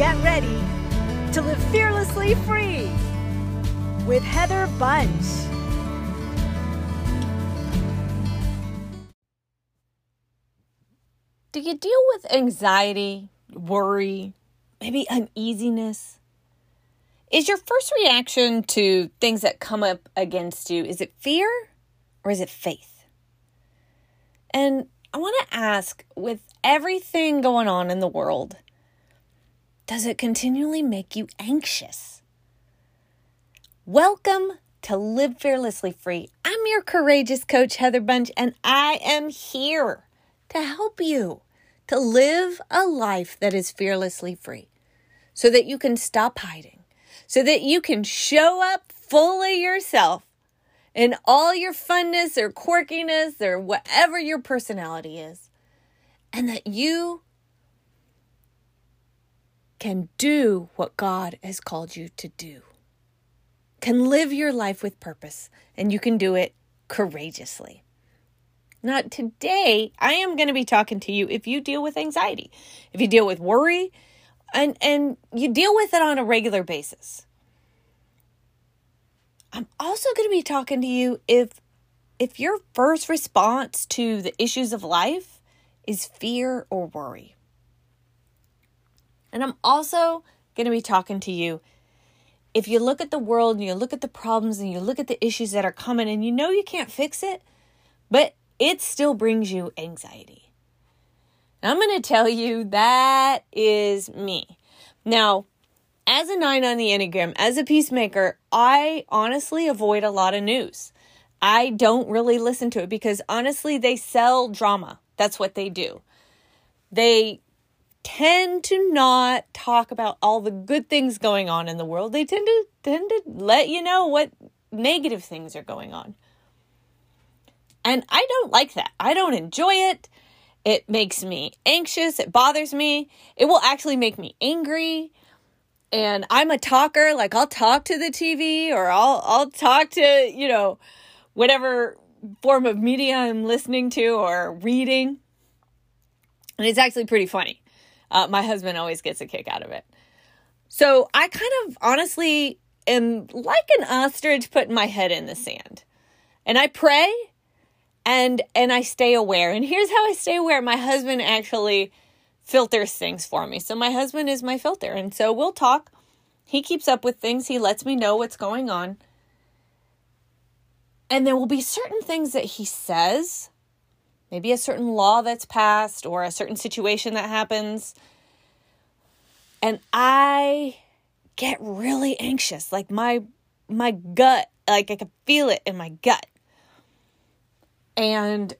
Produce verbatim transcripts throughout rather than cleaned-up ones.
Get ready to live fearlessly free with Heather Bunch. Do you deal with anxiety, worry, maybe uneasiness? Is your first reaction to things that come up against you, is it fear or is it faith? And I want to ask, with everything going on in the world, does it continually make you anxious? Welcome to Live Fearlessly Free. I'm your courageous coach, Heather Bunch, and I am here to help you to live a life that is fearlessly free so that you can stop hiding, so that you can show up fully yourself in all your funness or quirkiness or whatever your personality is, and that you can do what God has called you to do, can live your life with purpose, and you can do it courageously. Now, today, I am going to be talking to you if you deal with anxiety, if you deal with worry, and, and you deal with it on a regular basis. I'm also going to be talking to you if, if your first response to the issues of life is fear or worry. And I'm also going to be talking to you if you look at the world and you look at the problems and you look at the issues that are coming and you know you can't fix it, but it still brings you anxiety. And I'm going to tell you that is me. Now, as a nine on the Enneagram, as a peacemaker, I honestly avoid a lot of news. I don't really listen to it because honestly, they sell drama. That's what they do. They tend to not talk about all the good things going on in the world. They tend to tend to let you know what negative things are going on. And I don't like that. I don't enjoy it. It makes me anxious. It bothers me. It will actually make me angry. And I'm a talker. Like I'll talk to the T V or I'll I'll talk to, you know, whatever form of media I'm listening to or reading. And it's actually pretty funny. Uh, my husband always gets a kick out of it. So I kind of honestly am like an ostrich putting my head in the sand. And I pray and and I stay aware. And here's how I stay aware. My husband actually filters things for me. So my husband is my filter. And so we'll talk. He keeps up with things. He lets me know what's going on. And there will be certain things that he says, maybe a certain law that's passed or a certain situation that happens. And I get really anxious. Like my my gut, like I can feel it in my gut. And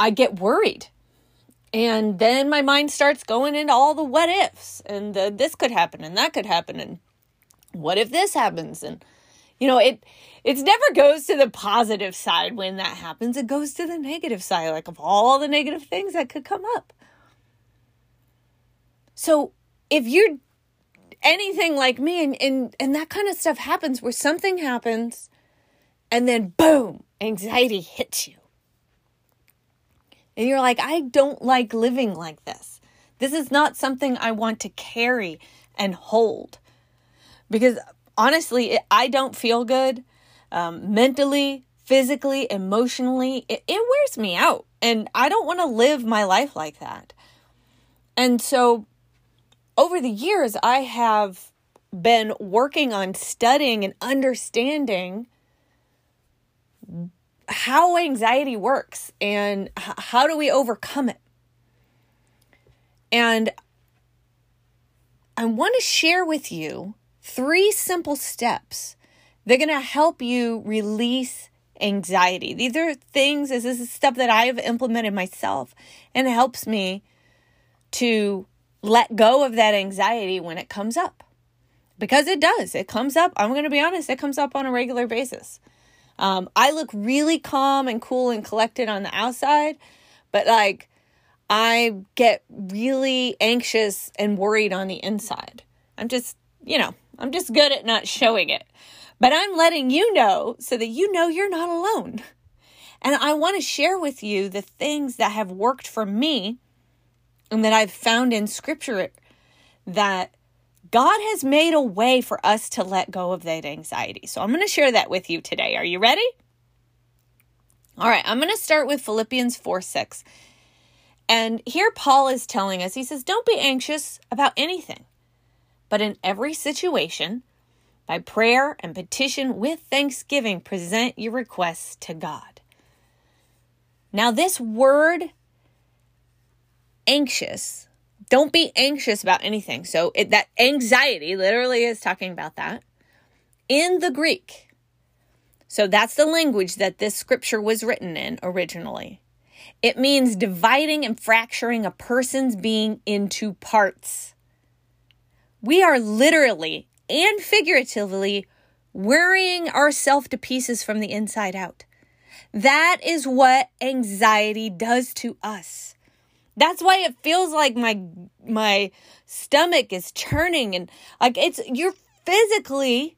I get worried. And then my mind starts going into all the what ifs. And the, this could happen and that could happen. And what if this happens? And, you know, it it never goes to the positive side when that happens. It goes to the negative side, like of all the negative things that could come up. So if you're anything like me and, and, and that kind of stuff happens where something happens and then boom, anxiety hits you. And you're like, I don't like living like this. This is not something I want to carry and hold. Because honestly, it, I don't feel good um, mentally, physically, emotionally. It, it wears me out. And I don't want to live my life like that. And so over the years, I have been working on studying and understanding how anxiety works and how do we overcome it? And I want to share with you three simple steps. They're going to help you release anxiety. These are things, this is stuff that I've implemented myself and it helps me to let go of that anxiety when it comes up. Because it does, it comes up. I'm going to be honest, it comes up on a regular basis. Um, I look really calm and cool and collected on the outside, but like I get really anxious and worried on the inside. I'm just, you know, I'm just good at not showing it, but I'm letting you know so that you know you're not alone. And I want to share with you the things that have worked for me and that I've found in scripture that God has made a way for us to let go of that anxiety. So I'm going to share that with you today. Are you ready? All right, I'm going to start with Philippians four six. And here Paul is telling us, he says, don't be anxious about anything, but in every situation, by prayer and petition with thanksgiving, present your requests to God. Now this word anxious, don't be anxious about anything. So it, that anxiety literally is talking about that in the Greek. So that's the language that this scripture was written in originally. It means dividing and fracturing a person's being into parts. We are literally and figuratively worrying ourselves to pieces from the inside out. That is what anxiety does to us. That's why it feels like my my stomach is churning and like it's you're physically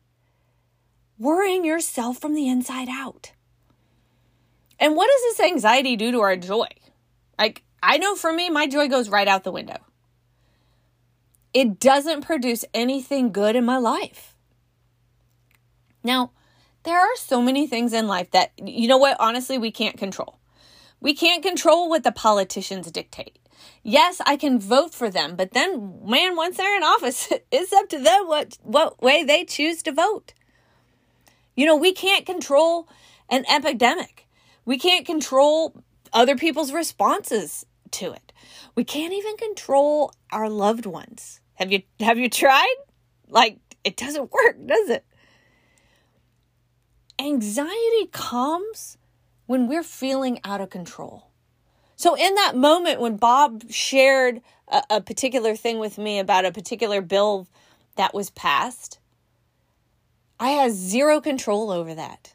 worrying yourself from the inside out. And what does this anxiety do to our joy? Like, I know for me, my joy goes right out the window. It doesn't produce anything good in my life. Now, there are so many things in life that, you know what, honestly, we can't control. We can't control what the politicians dictate. Yes, I can vote for them, but then, man, once they're in office, it's up to them what, what way they choose to vote. You know, we can't control an epidemic. We can't control other people's responses to it. We can't even control our loved ones. Have you have you tried? Like, it doesn't work, does it? Anxiety comes when we're feeling out of control. So in that moment when Bob shared a, a particular thing with me about a particular bill that was passed, I had zero control over that.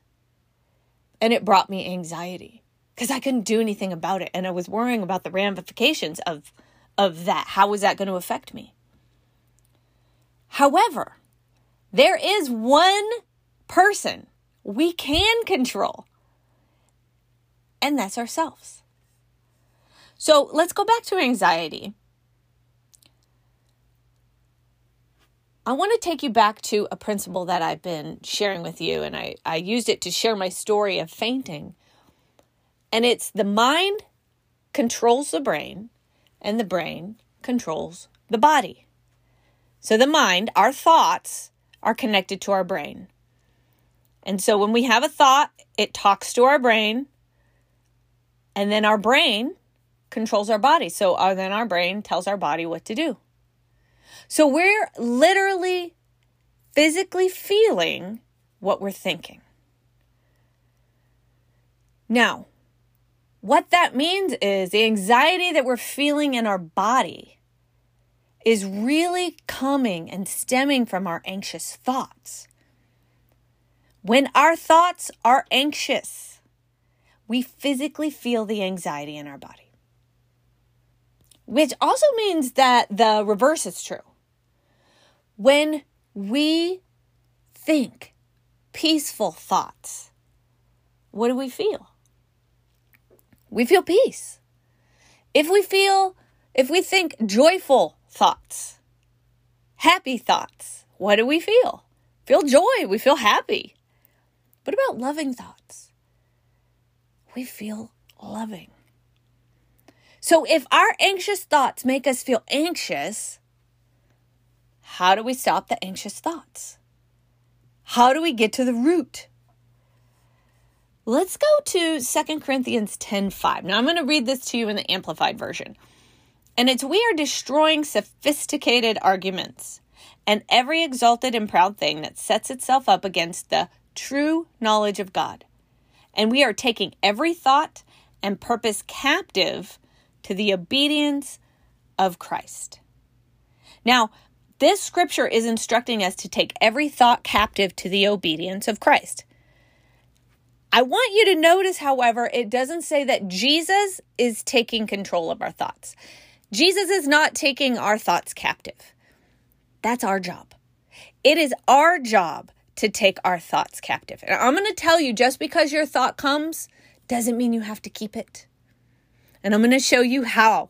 And it brought me anxiety because I couldn't do anything about it. And I was worrying about the ramifications of, of that. How was that going to affect me? However, there is one person we can control, and that's ourselves. So let's go back to anxiety. I want to take you back to a principle that I've been sharing with you, and I, I used it to share my story of fainting. And it's the mind controls the brain, and the brain controls the body. So the mind, our thoughts, are connected to our brain. And so when we have a thought, it talks to our brain, and then our brain controls our body. So then our brain tells our body what to do. So we're literally physically feeling what we're thinking. Now, what that means is the anxiety that we're feeling in our body is really coming and stemming from our anxious thoughts. When our thoughts are anxious, we physically feel the anxiety in our body. Which also means that the reverse is true. When we think peaceful thoughts, what do we feel? We feel peace. If we feel, if we think joyful thoughts, happy thoughts, what do we feel? Feel joy. We feel happy. What about loving thoughts? We feel loving. So if our anxious thoughts make us feel anxious, how do we stop the anxious thoughts? How do we get to the root? Let's go to Second Corinthians ten five. Now I'm going to read this to you in the Amplified Version. And it's, we are destroying sophisticated arguments and every exalted and proud thing that sets itself up against the true knowledge of God. And we are taking every thought and purpose captive to the obedience of Christ. Now, this scripture is instructing us to take every thought captive to the obedience of Christ. I want you to notice, however, it doesn't say that Jesus is taking control of our thoughts. Jesus is not taking our thoughts captive. That's our job. It is our job to take our thoughts captive. And I'm going to tell you, just because your thought comes doesn't mean you have to keep it. And I'm going to show you how.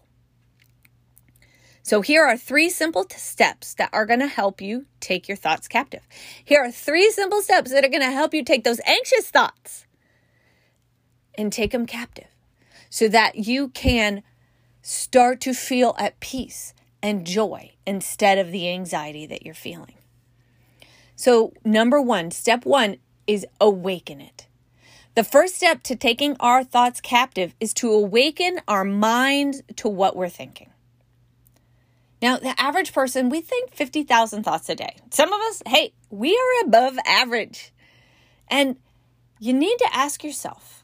So here are three simple t- steps that are going to help you take your thoughts captive. Here are three simple steps that are going to help you take those anxious thoughts and take them captive so that you can start to feel at peace and joy instead of the anxiety that you're feeling. So number one, step one is awaken it. The first step to taking our thoughts captive is to awaken our minds to what we're thinking. Now, the average person, we think fifty thousand thoughts a day. Some of us, hey, we are above average. And you need to ask yourself,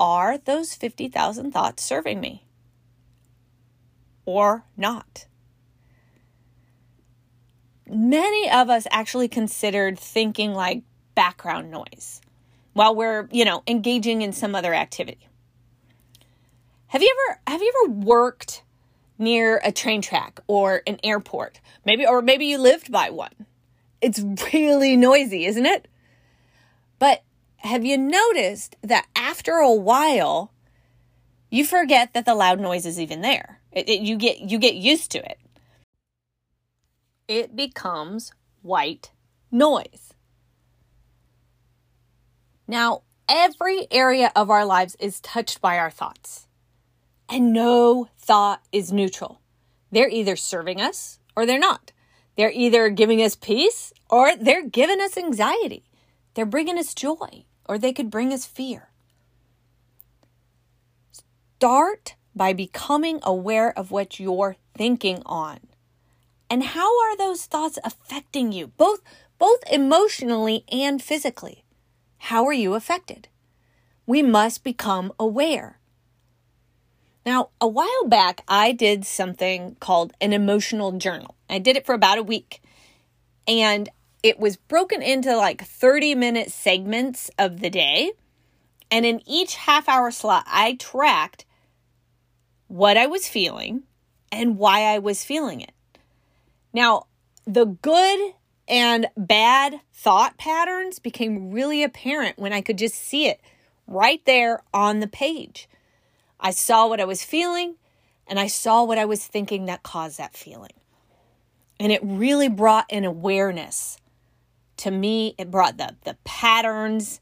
are those fifty thousand thoughts serving me or not? Many of us actually considered thinking like background noise while we're, you know, engaging in some other activity. Have you ever, have you ever worked near a train track or an airport, maybe, or maybe you lived by one? It's really noisy, isn't it? But have you noticed that after a while, you forget that the loud noise is even there? It, it, you get, you get used to it. It becomes white noise. Now, every area of our lives is touched by our thoughts. And no thought is neutral. They're either serving us or they're not. They're either giving us peace or they're giving us anxiety. They're bringing us joy or they could bring us fear. Start by becoming aware of what you're thinking on. And how are those thoughts affecting you, both, both emotionally and physically? How are you affected? We must become aware. Now, a while back, I did something called an emotional journal. I did it for about a week. And it was broken into like thirty-minute segments of the day. And in each half-hour slot, I tracked what I was feeling and why I was feeling it. Now, the good and bad thought patterns became really apparent when I could just see it right there on the page. I saw what I was feeling, and I saw what I was thinking that caused that feeling. And it really brought an awareness to me. It brought the, the patterns.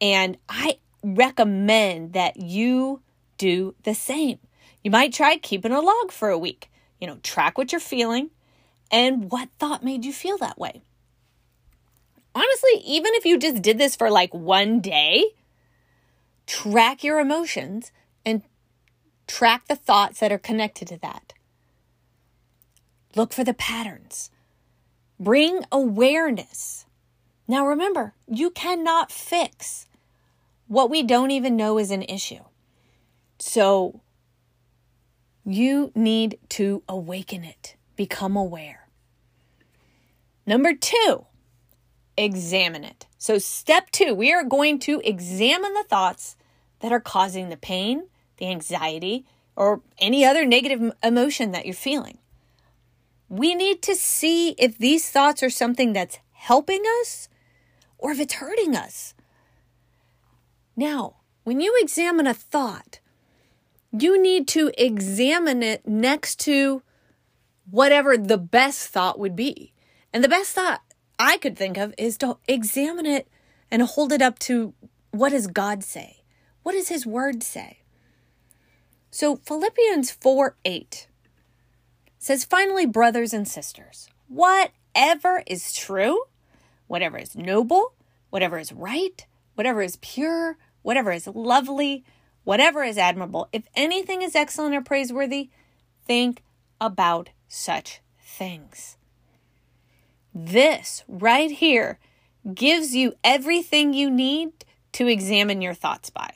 And I recommend that you do the same. You might try keeping a log for a week. You know, track what you're feeling and what thought made you feel that way. Honestly, even if you just did this for like one day, track your emotions and track the thoughts that are connected to that. Look for the patterns. Bring awareness. Now remember, you cannot fix what we don't even know is an issue. So you need to awaken it. Become aware. Number two, examine it. So step two, we are going to examine the thoughts that are causing the pain, the anxiety, or any other negative emotion that you're feeling. We need to see if these thoughts are something that's helping us or if it's hurting us. Now, when you examine a thought, you need to examine it next to whatever the best thought would be. And the best thought I could think of is to examine it and hold it up to what does God say? What does his word say? So Philippians four eight says, finally, brothers and sisters, whatever is true, whatever is noble, whatever is right, whatever is pure, whatever is lovely, whatever is admirable, if anything is excellent or praiseworthy, think about such things. This right here gives you everything you need to examine your thoughts by.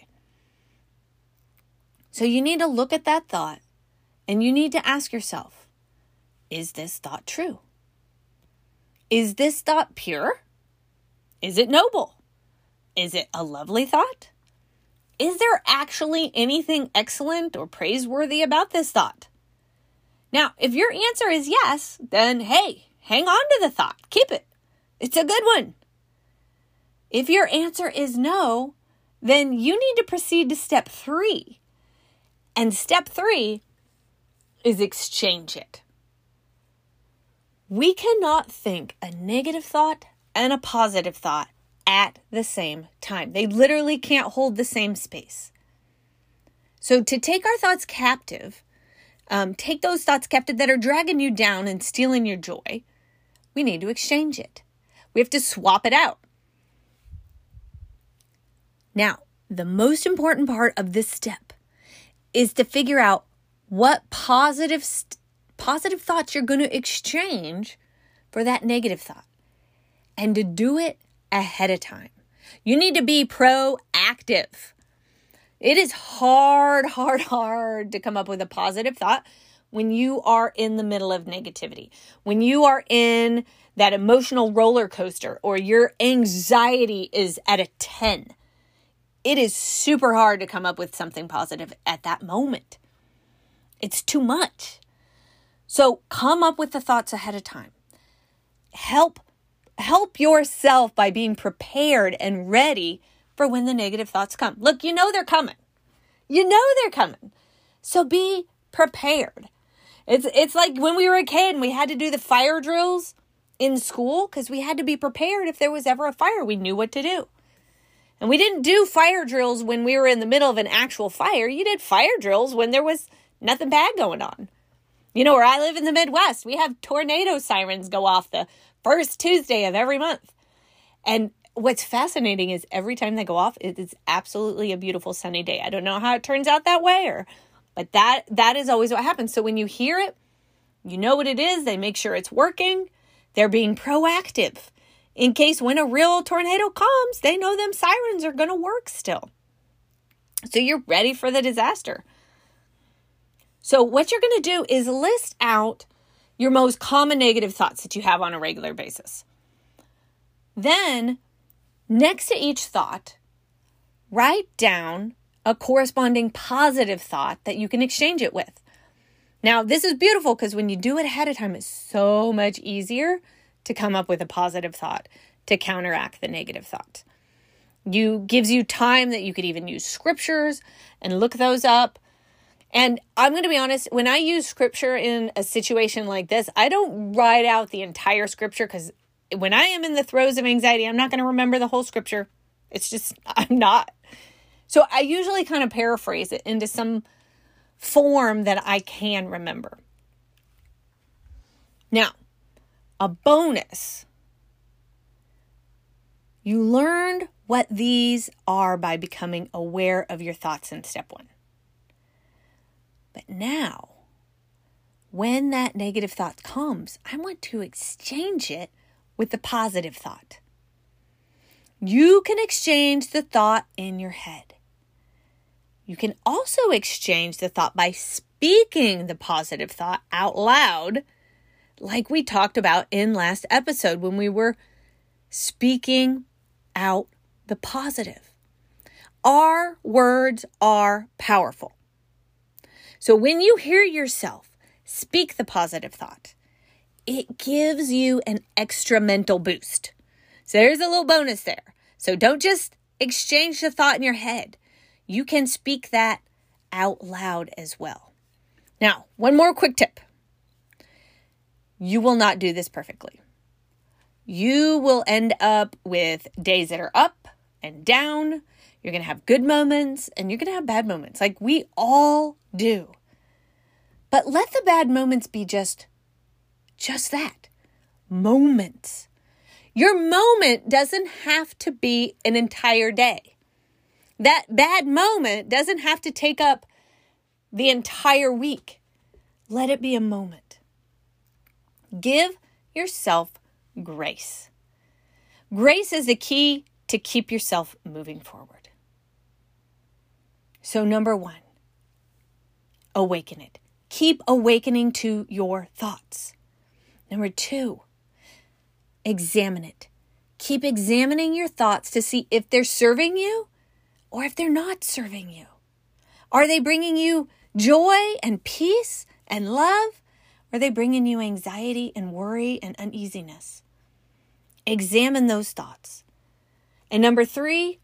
So you need to look at that thought and you need to ask yourself, is this thought true? Is this thought pure? Is it noble? Is it a lovely thought? Is there actually anything excellent or praiseworthy about this thought? Now, if your answer is yes, then hey, hang on to the thought. Keep it. It's a good one. If your answer is no, then you need to proceed to step three. And step three is exchange it. We cannot think a negative thought and a positive thought at the same time. They literally can't hold the same space. So to take our thoughts captive, um, take those thoughts captive that are dragging you down and stealing your joy, we need to exchange it. We have to swap it out. Now, the most important part of this step is to figure out what positive st- positive thoughts you're going to exchange for that negative thought, and to do it ahead of time. You need to be proactive. It is hard, hard, hard to come up with a positive thought when you are in the middle of negativity, when you are in that emotional roller coaster or your anxiety is at a ten. It is super hard to come up with something positive at that moment. It's too much. So come up with the thoughts ahead of time. Help Help yourself by being prepared and ready for when the negative thoughts come. Look, you know they're coming. You know they're coming. So be prepared. It's it's like when we were a kid and we had to do the fire drills in school because we had to be prepared if there was ever a fire. We knew what to do. And we didn't do fire drills when we were in the middle of an actual fire. You did fire drills when there was nothing bad going on. You know, where I live in the Midwest, we have tornado sirens go off the first Tuesday of every month. And what's fascinating is every time they go off, it's absolutely a beautiful sunny day. I don't know how it turns out that way, or, but that that is always what happens. So when you hear it, you know what it is. They make sure it's working. They're being proactive in case when a real tornado comes, they know them sirens are going to work still. So you're ready for the disaster. So what you're going to do is list out your most common negative thoughts that you have on a regular basis. Then, next to each thought, write down a corresponding positive thought that you can exchange it with. Now, this is beautiful because when you do it ahead of time, it's so much easier to come up with a positive thought to counteract the negative thought. You gives you time that you could even use scriptures and look those up. And I'm going to be honest, when I use scripture in a situation like this, I don't write out the entire scripture because when I am in the throes of anxiety, I'm not going to remember the whole scripture. It's just, I'm not. So I usually kind of paraphrase it into some form that I can remember. Now, a bonus. You learned what these are by becoming aware of your thoughts in step one. But now, when that negative thought comes, I want to exchange it with the positive thought. You can exchange the thought in your head. You can also exchange the thought by speaking the positive thought out loud, like we talked about in last episode when we were speaking out the positive. Our words are powerful. So when you hear yourself speak the positive thought, it gives you an extra mental boost. So there's a little bonus there. So don't just exchange the thought in your head. You can speak that out loud as well. Now, one more quick tip. You will not do this perfectly. You will end up with days that are up and down. You're going to have good moments and you're going to have bad moments, like we all do. But let the bad moments be just, just that, moments. Your moment doesn't have to be an entire day. That bad moment doesn't have to take up the entire week. Let it be a moment. Give yourself grace. Grace is the key to keep yourself moving forward. So number one, awaken it. Keep awakening to your thoughts. Number two, examine it. Keep examining your thoughts to see if they're serving you or if they're not serving you. Are they bringing you joy and peace and love? Or are they bringing you anxiety and worry and uneasiness? Examine those thoughts. And number three,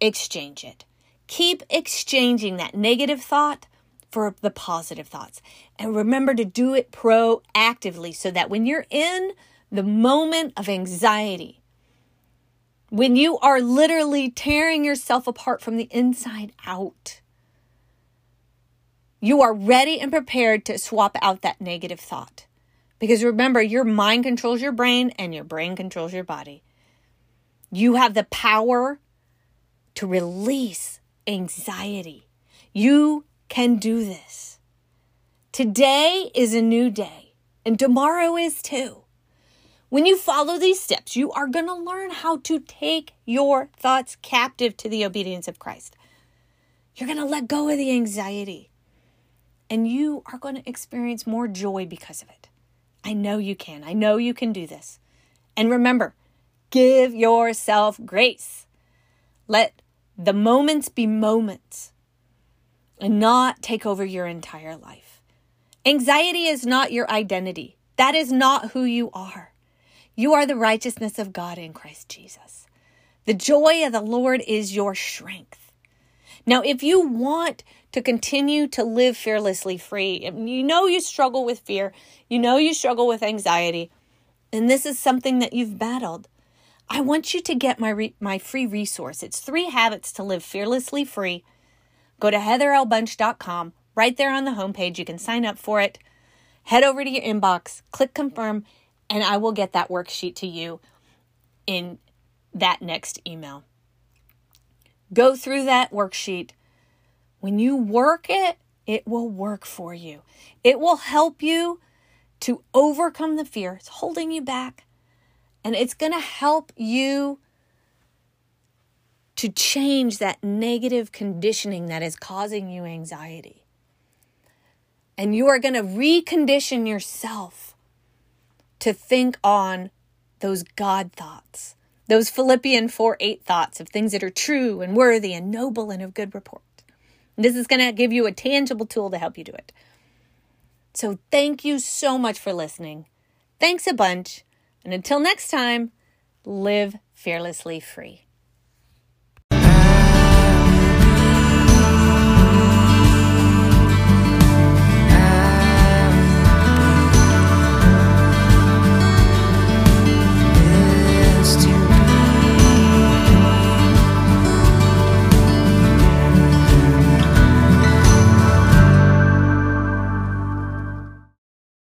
exchange it. Keep exchanging that negative thought for the positive thoughts. And remember to do it proactively so that when you're in the moment of anxiety, when you are literally tearing yourself apart from the inside out, you are ready and prepared to swap out that negative thought. Because remember, your mind controls your brain and your brain controls your body. You have the power to release anxiety. You can do this. Today is a new day, and tomorrow is too. When you follow these steps, you are going to learn how to take your thoughts captive to the obedience of Christ. You're going to let go of the anxiety, and you are going to experience more joy because of it. I know you can. I know you can do this. And remember, give yourself grace. Let the moments be moments and not take over your entire life. Anxiety is not your identity. That is not who you are. You are the righteousness of God in Christ Jesus. The joy of the Lord is your strength. Now, if you want to continue to live fearlessly free, you know you struggle with fear, you know you struggle with anxiety, and this is something that you've battled, I want you to get my re- my free resource. It's three habits to live fearlessly free. Go to Heather L Bunch dot com. Right there on the homepage, you can sign up for it. Head over to your inbox, click confirm, and I will get that worksheet to you in that next email. Go through that worksheet. When you work it, it will work for you. It will help you to overcome the fear. It's holding you back. And it's going to help you to change that negative conditioning that is causing you anxiety. And you are going to recondition yourself to think on those God thoughts, those Philippians four eight thoughts of things that are true and worthy and noble and of good report. And this is going to give you a tangible tool to help you do it. So thank you so much for listening. Thanks a bunch. And until next time, live fearlessly free.